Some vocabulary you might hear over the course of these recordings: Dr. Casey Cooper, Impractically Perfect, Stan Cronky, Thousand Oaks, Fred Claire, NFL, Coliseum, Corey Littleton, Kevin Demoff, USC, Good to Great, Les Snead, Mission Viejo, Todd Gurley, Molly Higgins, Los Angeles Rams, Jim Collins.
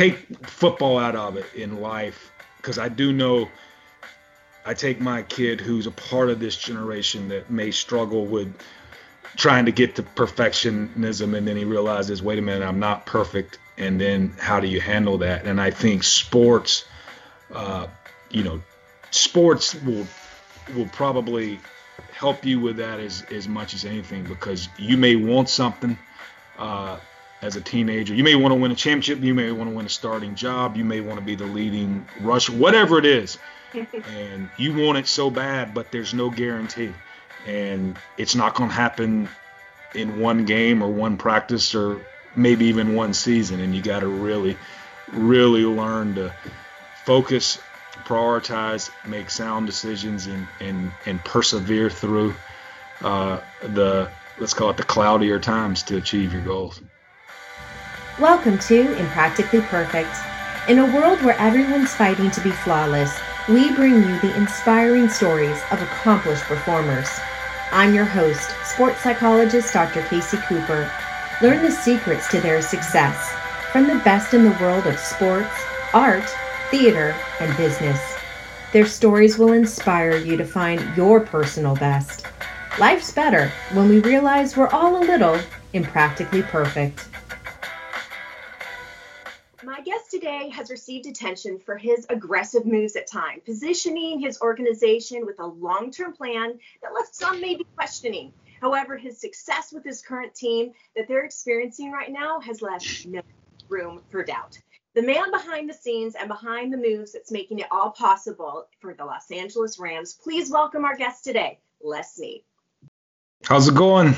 take football out of it in life, because I do know I take my kid who's a part of this generation that may struggle with trying to get to perfectionism, and then he realizes, wait a minute, I'm not perfect. And then how do you handle that? And I think sports, sports will probably help you with that as much as anything, because you may want something as a teenager. You may want to win a championship. You may want to win a starting job. You may want to be the leading rusher, whatever it is. And you want it so bad, but there's no guarantee. And it's not going to happen in one game or one practice or maybe even one season. And you got to really, really learn to focus, prioritize, make sound decisions, and persevere through the cloudier times to achieve your goals. Welcome to Impractically Perfect. In a world where everyone's fighting to be flawless, we bring you the inspiring stories of accomplished performers. I'm your host, sports psychologist Dr. Casey Cooper. Learn the secrets to their success from the best in the world of sports, art, theater, and business. Their stories will inspire you to find your personal best. Life's better when we realize we're all a little impractically perfect. My guest today has received attention for his aggressive moves at times, positioning his organization with a long-term plan that left some maybe questioning. However, his success with his current team that they're experiencing right now has left no room for doubt. The man behind the scenes and behind the moves that's making it all possible for the Los Angeles Rams, please welcome our guest today, Les Snead. How's it going?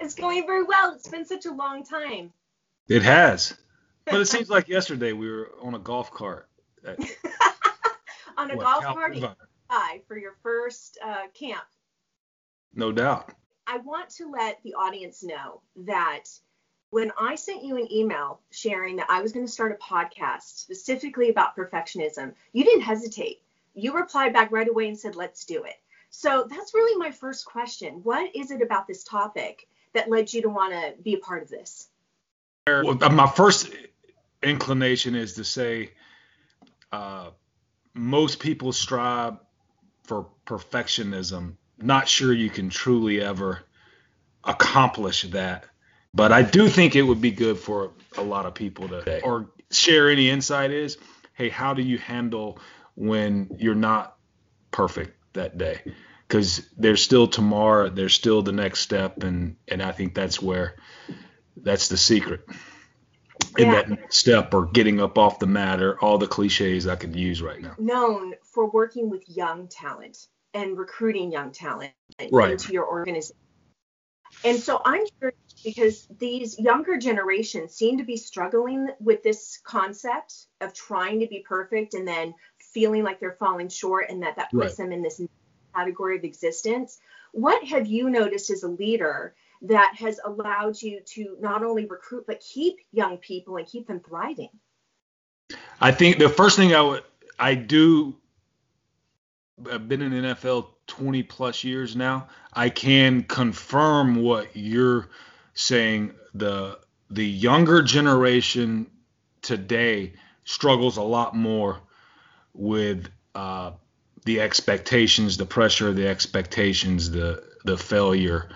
It's going very well. It's been such a long time. It has. But it seems like yesterday we were on a golf cart. For your first camp. No doubt. I want to let the audience know that when I sent you an email sharing that I was going to start a podcast specifically about perfectionism, you didn't hesitate. You replied back right away and said, let's do it. So that's really my first question. What is it about this topic that led you to want to be a part of this? Well, my first inclination is to say most people strive for perfectionism. Not sure you can truly ever accomplish that, but I do think it would be good for a lot of people to or share any insight is, hey, how do you handle when you're not perfect that day? Because there's still tomorrow, there's still the next step, and I think that's the secret in that next step or getting up off the mat or all the cliches I could use right now. Known for working with young talent and recruiting young talent into your organization. And so I'm curious because these younger generations seem to be struggling with this concept of trying to be perfect and then feeling like they're falling short and that puts them in this category of existence. What have you noticed as a leader that has allowed you to not only recruit, but keep young people and keep them thriving? I think the first thing I've been in the NFL 20 plus years now. I can confirm what you're saying. The younger generation today struggles a lot more with the expectations, the pressure, the expectations, the failure,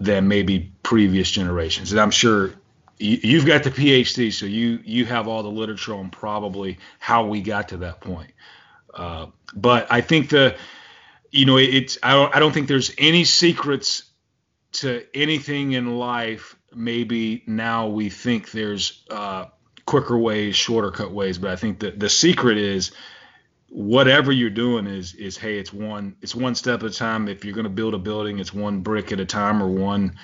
than maybe previous generations. And I'm sure you've got the PhD, so you have all the literature on probably how we got to that point. But I think I don't think there's any secrets to anything in life. Maybe now we think there's quicker ways, shorter cut ways, but I think that the secret is whatever you're doing is hey, it's one step at a time. If you're going to build a building, it's one brick at a time or one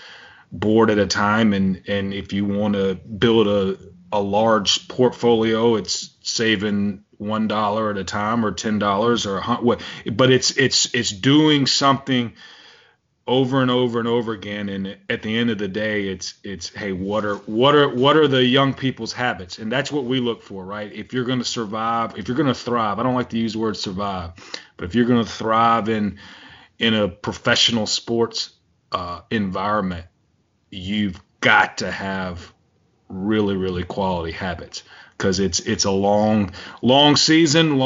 board at a time. And if you want to build a large portfolio, it's saving $1 at a time or $10 or $100. But it's doing something over and over and over again. And at the end of the day, it's hey, what are the young people's habits? And that's what we look for, right? If you're going to survive, if you're going to thrive, I don't like to use the word survive, but if you're going to thrive in a professional sports environment, you've got to have really, really quality habits, because it's a long season,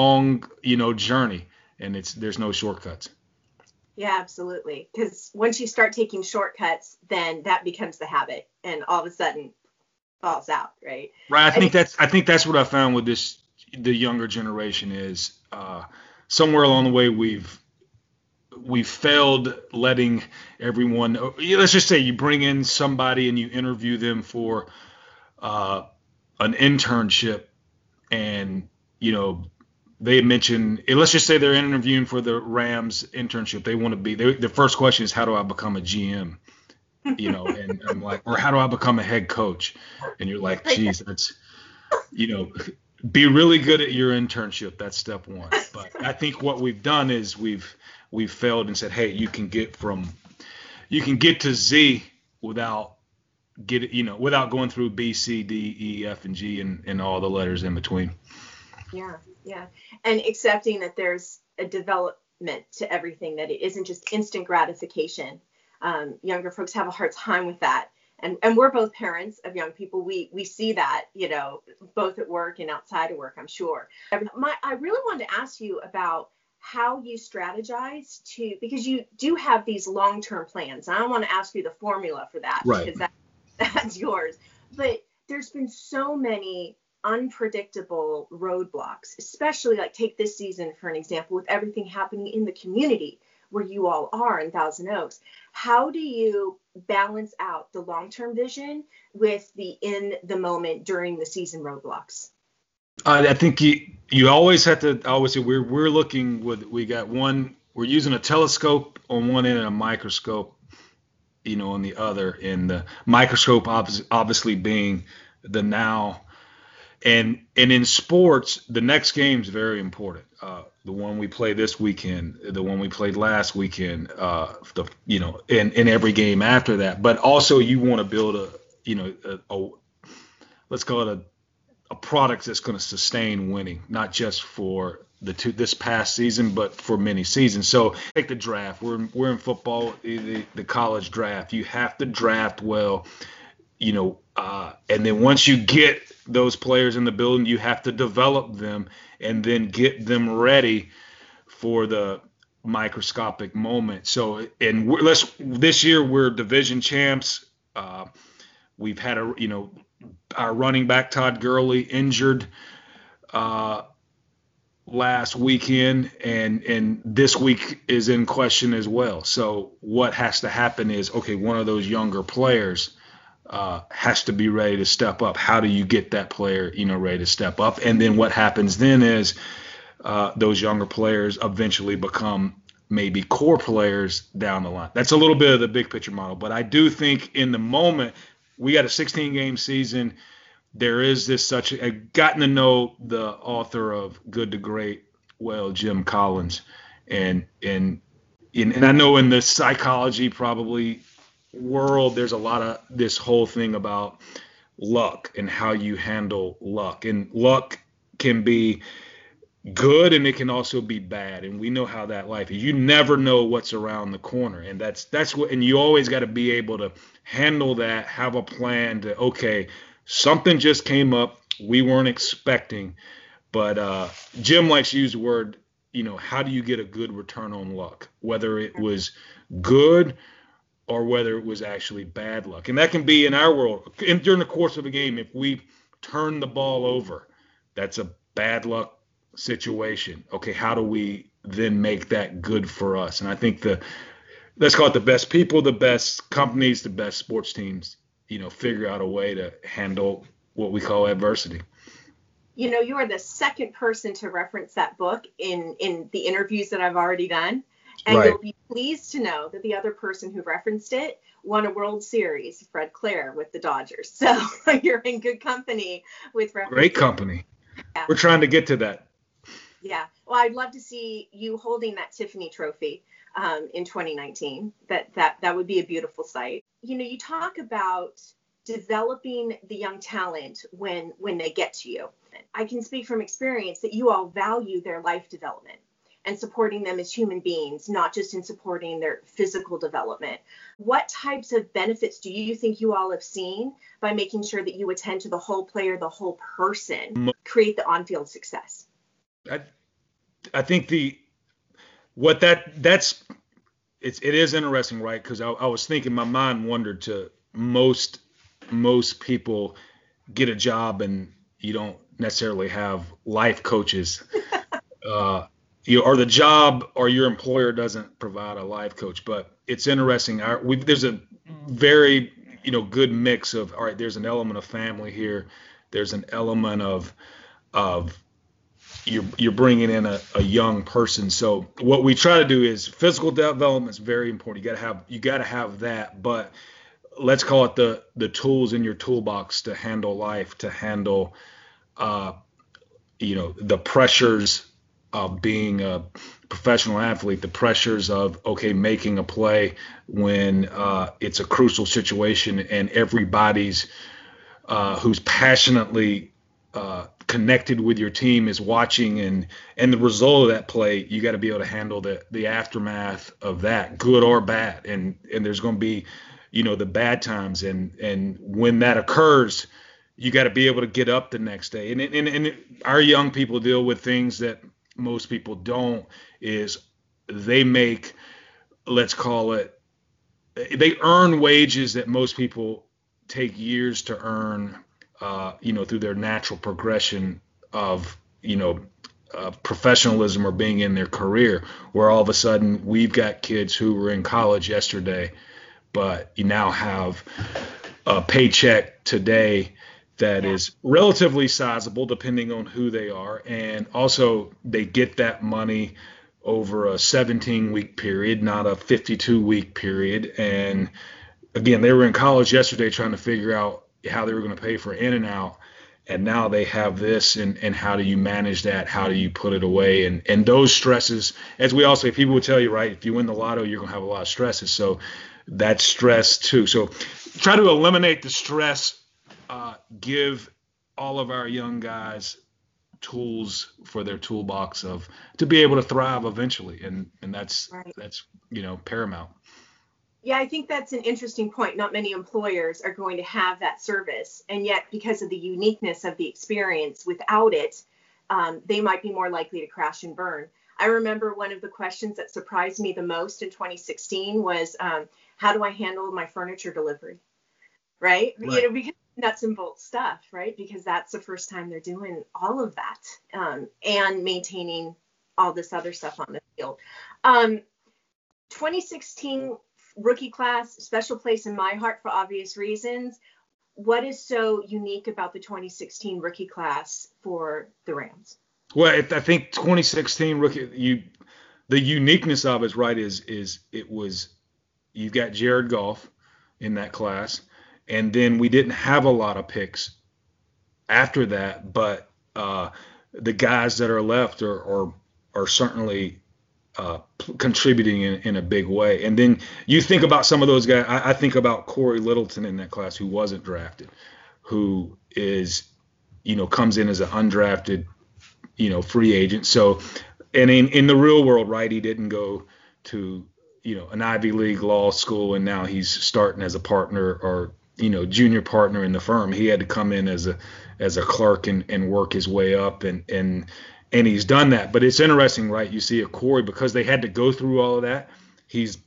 journey, and there's no shortcuts. Yeah, absolutely. Because once you start taking shortcuts, then that becomes the habit, and all of a sudden falls out, right? Right. I think that's what I found with the younger generation is somewhere along the way we failed letting everyone. Let's just say you bring in somebody and you interview them for an internship, and they mention, let's just say they're interviewing for the Rams internship. They want to be, the first question is, how do I become a GM? And I'm like, or how do I become a head coach? And you're like, geez, that's, be really good at your internship. That's step one. But I think what we've done is we've failed and said, hey, you can get to Z without without going through B, C, D, E, F, and G and all the letters in between. Yeah. Yeah. And accepting that there's a development to everything, that it isn't just instant gratification. Younger folks have a hard time with that. And we're both parents of young people. We see that, both at work and outside of work, I'm sure. I really wanted to ask you about how you strategize because you do have these long-term plans. I don't want to ask you the formula for that, right, because that's yours. But there's been so many unpredictable roadblocks, especially like take this season for an example, with everything happening in the community where you all are in Thousand Oaks. How do you balance out the long-term vision with the in the moment during the season roadblocks? I think you always have to. I always say we're looking with, we got one, we're using a telescope on one end and a microscope, on the other, and the microscope obviously being the now. And in sports, the next game is very important. The one we play this weekend, the one we played last weekend, in every game after that. But also, you want to build let's call it a product that's going to sustain winning, not just for this past season, but for many seasons. So take the draft. We're in football, the college draft. You have to draft well. And then once you get those players in the building, you have to develop them and then get them ready for the microscopic moment. So, this year we're division champs. We've had our running back Todd Gurley injured last weekend, and this week is in question as well. So what has to happen is, okay, one of those younger players has to be ready to step up. How do you get that player, ready to step up? And then what happens then is those younger players eventually become maybe core players down the line. That's a little bit of the big picture model. But I do think in the moment, we got a 16-game season. There is this such – I've gotten to know the author of Good to Great, Jim Collins. And I know in the psychology probably – world, there's a lot of this whole thing about luck and how you handle luck, and luck can be good and it can also be bad, and we know how that life is. You never know what's around the corner, and that's what, and you always got to be able to handle that, have a plan to, okay, something just came up we weren't expecting, but Jim likes to use the word, how do you get a good return on luck, whether it was good or whether it was actually bad luck. And that can be in our world. During the course of a game, if we turn the ball over, that's a bad luck situation. Okay, how do we then make that good for us? And I think let's call it the best people, the best companies, the best sports teams, figure out a way to handle what we call adversity. You are the second person to reference that book in the interviews that I've already done. And right. You'll be pleased to know that the other person who referenced it won a World Series, Fred Claire, with the Dodgers. So you're in good company with references. Great company. Yeah. We're trying to get to that. Yeah. Well, I'd love to see you holding that Tiffany Trophy in 2019. That would be a beautiful sight. You talk about developing the young talent when they get to you. I can speak from experience that you all value their life development. and supporting them as human beings, not just in supporting their physical development. What types of benefits do you think you all have seen by making sure that you attend to the whole player, the whole person, create the on-field success? I think it is interesting, right? Because I was thinking, my mind wandered to most people get a job and you don't necessarily have life coaches, or the job or your employer doesn't provide a life coach. But it's interesting. There's a very, good mix of, all right, there's an element of family here. There's an element of you're bringing in a young person. So what we try to do is physical development is very important. You got to have that, but let's call it the tools in your toolbox to handle life, to handle, the pressures of being a professional athlete, the pressures of, making a play when it's a crucial situation and everybody's who's passionately connected with your team is watching and the result of that play, you got to be able to handle the aftermath of that, good or bad. And there's going to be, the bad times. And when that occurs, you got to be able to get up the next day. And our young people deal with things that most people don't, is they make, let's call it, they earn wages that most people take years to earn, through their natural progression of, professionalism or being in their career, where all of a sudden we've got kids who were in college yesterday, but you now have a paycheck today that is relatively sizable depending on who they are. And also they get that money over a 17-week period, not a 52-week period. And again, they were in college yesterday trying to figure out how they were going to pay for in and out. And now they have this, and how do you manage that? How do you put it away? And those stresses, as we all say, people will tell you, right, if you win the lotto, you're going to have a lot of stresses. So that's stress too. So try to eliminate the stress. Give all of our young guys tools for their toolbox to be able to thrive eventually. And that's right. That's, paramount. Yeah, I think that's an interesting point. Not many employers are going to have that service. And yet, because of the uniqueness of the experience, without it, they might be more likely to crash and burn. I remember one of the questions that surprised me the most in 2016 was, how do I handle my furniture delivery? Right. Because nuts and bolts stuff, right? Because that's the first time they're doing all of that, and maintaining all this other stuff on the field. 2016 rookie class, special place in my heart for obvious reasons. What is so unique about the 2016 rookie class for the Rams? Well, I think 2016 rookie, the uniqueness of it, right, is it was, you've got Jared Goff in that class. And then we didn't have a lot of picks after that, but the guys that are left are certainly contributing in a big way. And then you think about some of those guys. I think about Corey Littleton in that class, who wasn't drafted, who is, comes in as an undrafted, free agent. So, and in the real world, right, he didn't go to, an Ivy League law school, and now he's starting as a partner or, junior partner in the firm. He had to come in as a clerk and work his way up, and he's done that. But it's interesting, right? You see a Corey, because they had to go through all of that. He's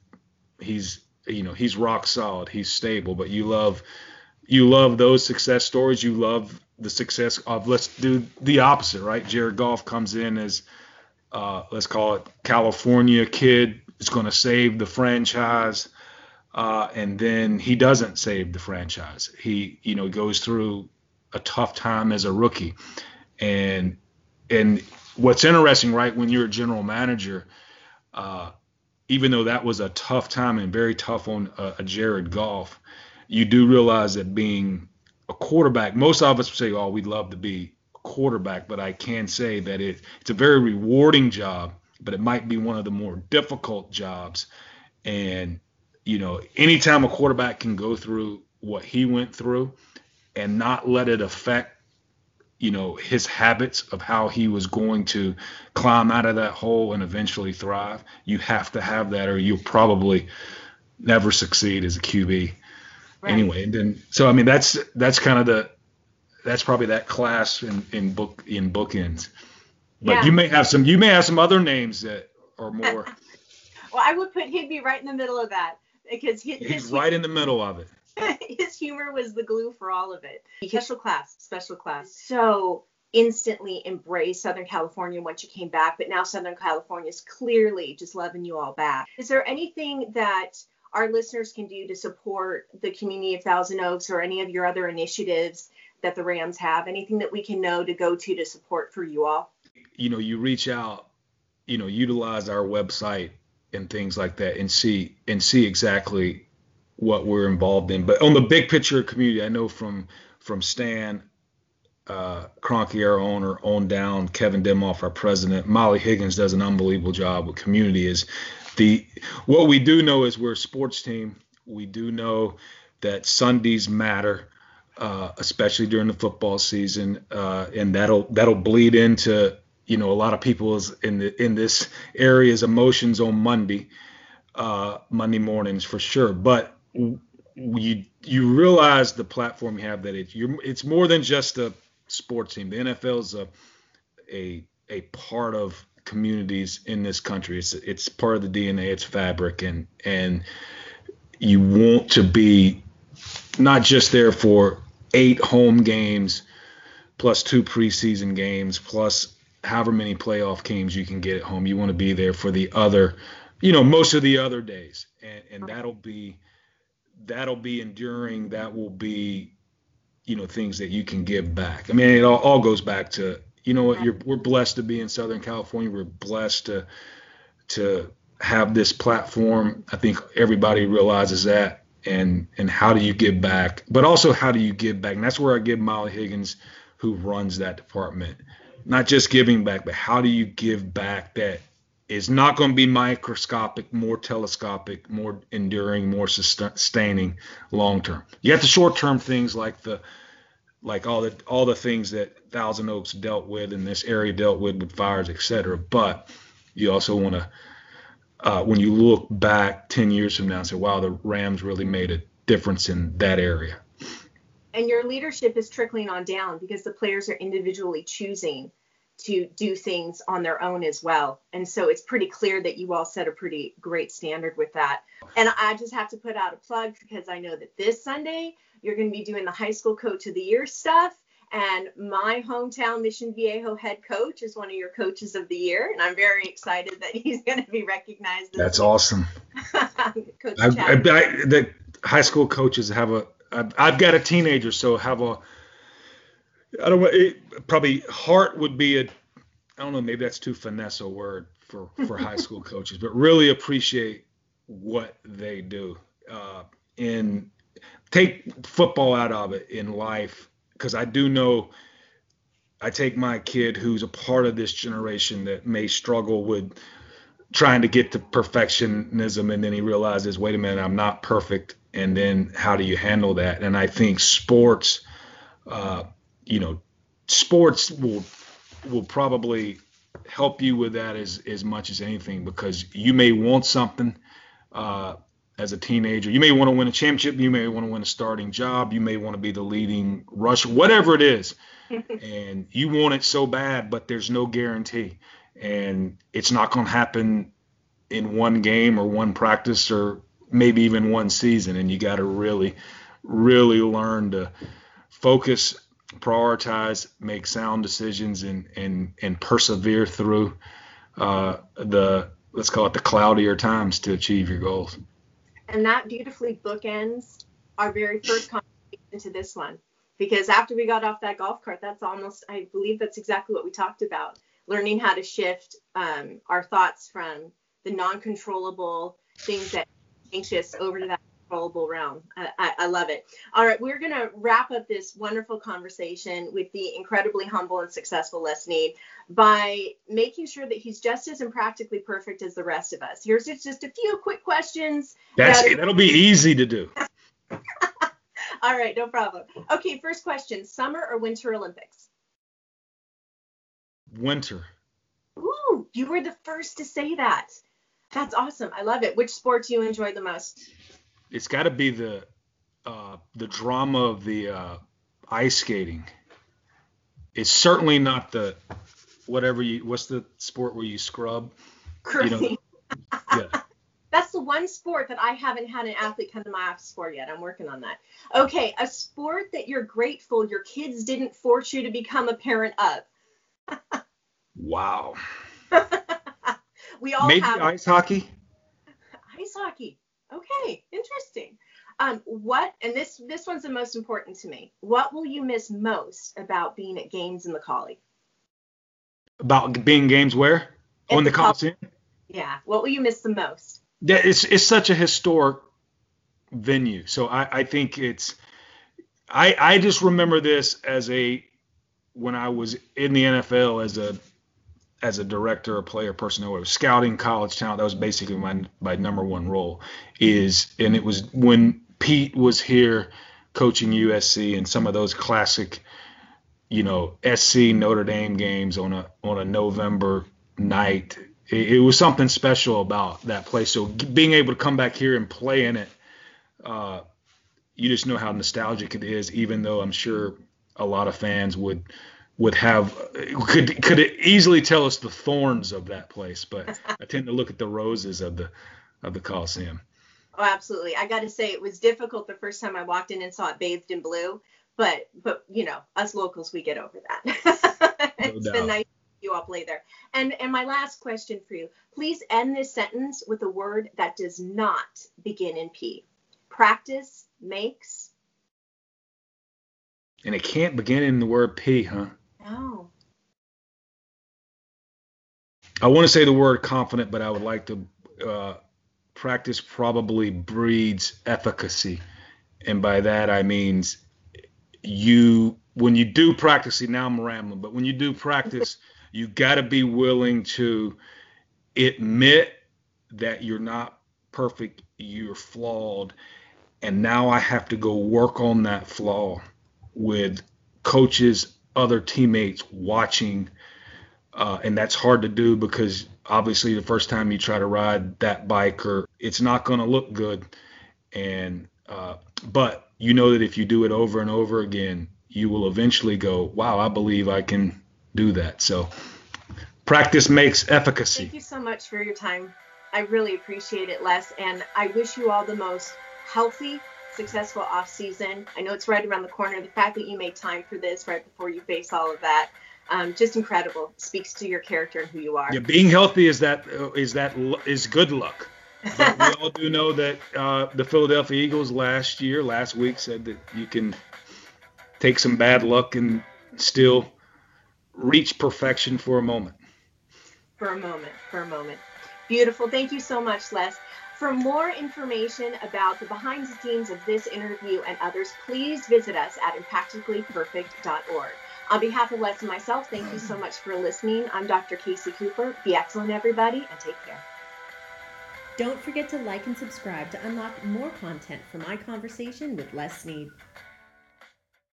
rock solid. He's stable. But you love those success stories. You love the success of, let's do the opposite, right? Jared Goff comes in as, let's call it, California kid. It's going to save the franchise. And then he doesn't save the franchise. He, goes through a tough time as a rookie. And what's interesting, right, when you're a general manager, even though that was a tough time and very tough on a Jared Goff, you do realize that being a quarterback, most of us say, oh, we'd love to be a quarterback, but I can say that it's a very rewarding job, but it might be one of the more difficult jobs. And, anytime a quarterback can go through what he went through and not let it affect, you know, his habits of how he was going to climb out of that hole and eventually thrive. You have to have that, or you'll probably never succeed as a QB. Right. Anyway, and then, so I mean, that's kind of the, that's probably that class in bookends. But yeah. you may have some other names that are more. Well, I would put he'd be right in the middle of that, because he's right in the middle of it. His humor was the glue for all of it. Special class. So instantly embraced Southern California once you came back, but now Southern California is clearly just loving you all back. Is there anything that our listeners can do to support the community of Thousand Oaks or any of your other initiatives that the Rams have? Anything that we can know to go to support for you all? You know, you reach out, you know, utilize our website and things like that, and see exactly what we're involved in. But on the big picture of community, I know from Stan Cronky, our owner, on down, Kevin Demoff, our president, Molly Higgins does an unbelievable job with community. What we do know is we're a sports team. We do know that Sundays matter, especially during the football season, and that'll bleed into, you know, a lot of people's in this area's emotions on Monday mornings for sure. But you realize the platform you have, that it's more than just a sports team. The NFL is a part of communities in this country. It's part of the DNA, it's fabric, and you want to be not just there for 8 home games plus 2 preseason games plus however many playoff games you can get at home. You want to be there for the other, you know, most of the other days, and that'll be enduring. That will be, you know, things that you can give back. I mean, it all goes back to, you know what, we're blessed to be in Southern California. We're blessed to have this platform. I think everybody realizes that. And how do you give back? But also, how do you give back? And that's where I give Molly Higgins, who runs that department, not just giving back, but how do you give back that is not going to be microscopic, more telescopic, more enduring, more sustaining long term. You have the short term things like all the things that Thousand Oaks dealt with and this area dealt with fires, et cetera. But you also want to, when you look back 10 years from now and say, wow, the Rams really made a difference in that area. And your leadership is trickling on down, because the players are individually choosing to do things on their own as well. And so it's pretty clear that you all set a pretty great standard with that. And I just have to put out a plug, because I know that this Sunday you're going to be doing the high school coach of the year stuff. And my hometown Mission Viejo head coach is one of your coaches of the year. And I'm very excited that he's going to be recognized. That's week. Awesome. Coach the high school coaches have I've got a teenager, so have a, I don't know, probably heart would be a, I don't know, maybe that's too finesse a word for high school coaches, but really appreciate what they do, and take football out of it in life. Because I do know I take my kid who's a part of this generation that may struggle with trying to get to perfectionism, and then he realizes, wait a minute, I'm not perfect. And then how do you handle that? And I think sports will probably help you with that as much as anything, because you may want something as a teenager. You may want to win a championship. You may want to win a starting job. You may want to be the leading rusher, whatever it is. And you want it so bad, but there's no guarantee. And it's not going to happen in one game or one practice or maybe even one season. And you got to really, really learn to focus, prioritize, make sound decisions, and persevere through let's call it the cloudier times to achieve your goals. And that beautifully bookends our very first conversation to this one, because after we got off that golf cart, I believe that's exactly what we talked about, learning how to shift our thoughts from the non-controllable things that anxious over to that controllable realm. I love it. All right, we're going to wrap up this wonderful conversation with the incredibly humble and successful Les Snead by making sure that he's just as impractically perfect as the rest of us. Here's just a few quick questions. That'll be easy to do. All right, no problem. Okay, first question, summer or winter Olympics? Winter. Ooh, you were the first to say that. That's awesome. I love it. Which sport do you enjoy the most? It's got to be the drama of the ice skating. It's certainly not the what's the sport where you scrub? Curling. You know, yeah. That's the one sport that I haven't had an athlete come to my office for yet. I'm working on that. Okay, a sport that you're grateful your kids didn't force you to become a parent of. Wow. We all maybe have ice hockey. Ice hockey. Okay, interesting. What? And this one's the most important to me. What will you miss most about being at games in the Collie? About being games where? On the Coliseum? Yeah. What will you miss the most? Yeah, it's such a historic venue. So I think it's I just remember this as when I was in the NFL as a director, a player, personnel, I was scouting college talent. That was basically my number one role. And it was when Pete was here coaching USC and some of those classic, SC Notre Dame games on a November night. It was something special about that place. So being able to come back here and play in it, you just know how nostalgic it is. Even though I'm sure a lot of fans could easily tell us the thorns of that place, but I tend to look at the roses of the Coliseum. Oh, absolutely! I got to say, it was difficult the first time I walked in and saw it bathed in blue, but us locals, we get over that. It's been nice you all play there. And my last question for you: please end this sentence with a word that does not begin in P. Practice makes. And it can't begin in the word P, huh? Oh. I want to say the word confident, but I would like to practice probably breeds efficacy. And by that, I mean when you do practice, now I'm rambling, but when you do practice, you got to be willing to admit that you're not perfect, you're flawed. And now I have to go work on that flaw with coaches, other teammates watching, and that's hard to do because obviously the first time you try to ride that bike, it's not going to look good. And but you know that if you do it over and over again, you will eventually go, wow, I believe I can do that. So practice makes efficacy. Thank you so much for your time. I really appreciate it, Les, and I wish you all the most healthy, successful off season. I know it's right around the corner. The fact that you made time for this right before you face all of that, just incredible. Speaks to your character and who you are. Yeah, being healthy is good luck. But we all do know that the Philadelphia Eagles last week said that you can take some bad luck and still reach perfection for a moment. Beautiful. Thank you so much, Les. For more information about the behind the scenes of this interview and others, please visit us at impracticallyperfect.org. On behalf of Les and myself, thank you so much for listening. I'm Dr. Casey Cooper. Be excellent, everybody, and take care. Don't forget to like and subscribe to unlock more content from my conversation with Les Snead.